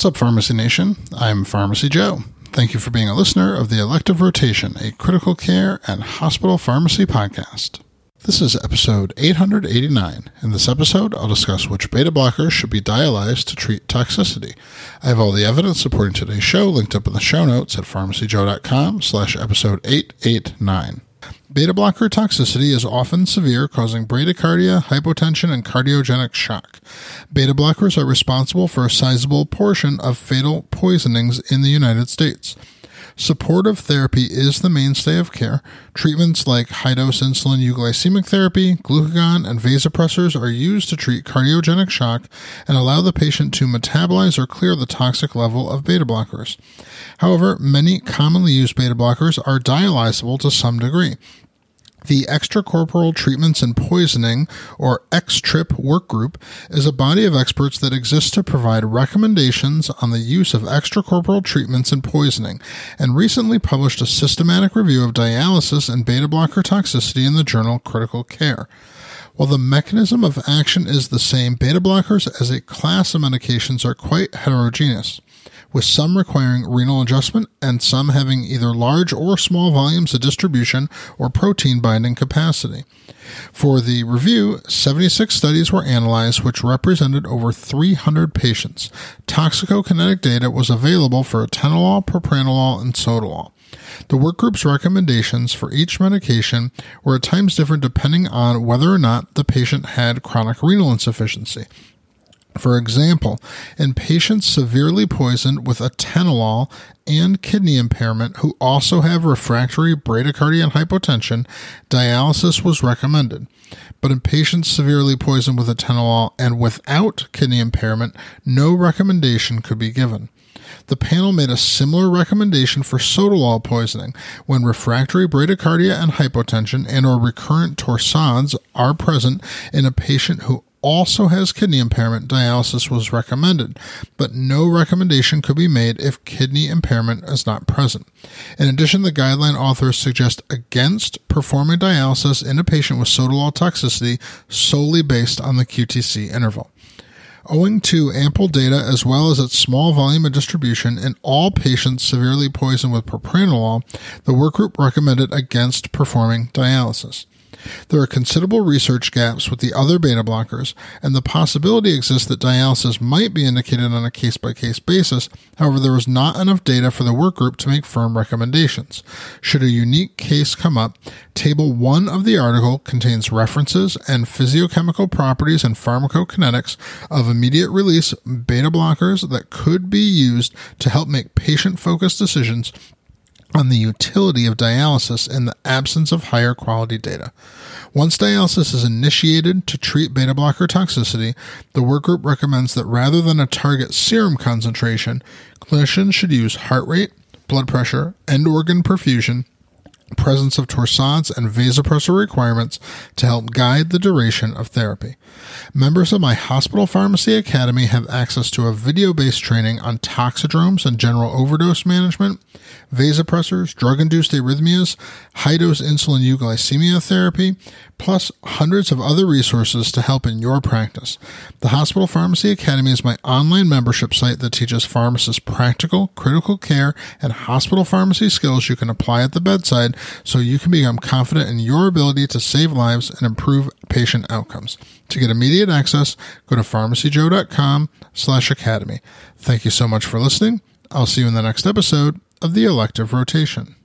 What's up, Pharmacy Nation? I'm Pharmacy Joe. Thank you for being a listener of The Elective Rotation, a critical care and hospital pharmacy podcast. This is episode 889. In this episode, I'll discuss which beta-blockers should be dialyzed to treat toxicity. I have all the evidence supporting today's show linked up in the show notes at pharmacyjoe.com/episode 889. Beta-blocker toxicity is often severe, causing bradycardia, hypotension, and cardiogenic shock. Beta-blockers are responsible for a sizable portion of fatal poisonings in the United States. Supportive therapy is the mainstay of care. Treatments like high-dose insulin euglycemic therapy, glucagon, and vasopressors are used to treat cardiogenic shock and allow the patient to metabolize or clear the toxic level of beta-blockers. However, many commonly used beta-blockers are dialyzable to some degree. The Extracorporeal Treatments and Poisoning, or X-TRIP, workgroup is a body of experts that exists to provide recommendations on the use of extracorporeal treatments and poisoning, and recently published a systematic review of dialysis and beta-blocker toxicity in the journal Critical Care. While the mechanism of action is the same, beta-blockers as a class of medications are quite heterogeneous, with some requiring renal adjustment and some having either large or small volumes of distribution or protein binding capacity. For the review, 76 studies were analyzed, which represented over 300 patients. Toxicokinetic data was available for atenolol, propranolol, and sotalol. The workgroup's recommendations for each medication were at times different depending on whether or not the patient had chronic renal insufficiency. For example, in patients severely poisoned with atenolol and kidney impairment who also have refractory bradycardia and hypotension, dialysis was recommended. But in patients severely poisoned with atenolol and without kidney impairment, no recommendation could be given. The panel made a similar recommendation for sotalol poisoning when refractory bradycardia and hypotension and/or recurrent torsades are present in a patient who also has kidney impairment. Dialysis was recommended, but no recommendation could be made if kidney impairment is not present. In addition, the guideline authors suggest against performing dialysis in a patient with sotalol toxicity solely based on the QTc interval. Owing to ample data as well as its small volume of distribution in all patients severely poisoned with propranolol, the workgroup recommended against performing dialysis. There are considerable research gaps with the other beta blockers, and the possibility exists that dialysis might be indicated on a case-by-case basis. However, there was not enough data for the workgroup to make firm recommendations. Should a unique case come up, Table 1 of the article contains references and physiochemical properties and pharmacokinetics of immediate-release beta blockers that could be used to help make patient-focused decisions on the utility of dialysis in the absence of higher quality data. Once dialysis is initiated to treat beta blocker toxicity, the workgroup recommends that rather than a target serum concentration, clinicians should use heart rate, blood pressure, end organ perfusion, presence of torsades, and vasopressor requirements to help guide the duration of therapy. Members of my Hospital Pharmacy Academy have access to a video-based training on toxidromes and general overdose management, vasopressors, drug-induced arrhythmias, high-dose insulin euglycemia therapy, plus hundreds of other resources to help in your practice. The Hospital Pharmacy Academy is my online membership site that teaches pharmacists practical, critical care, and hospital pharmacy skills you can apply at the bedside so you can become confident in your ability to save lives and improve patient outcomes. To get immediate access, go to pharmacyjoe.com/academy. Thank you so much for listening. I'll see you in the next episode of The Elective Rotation.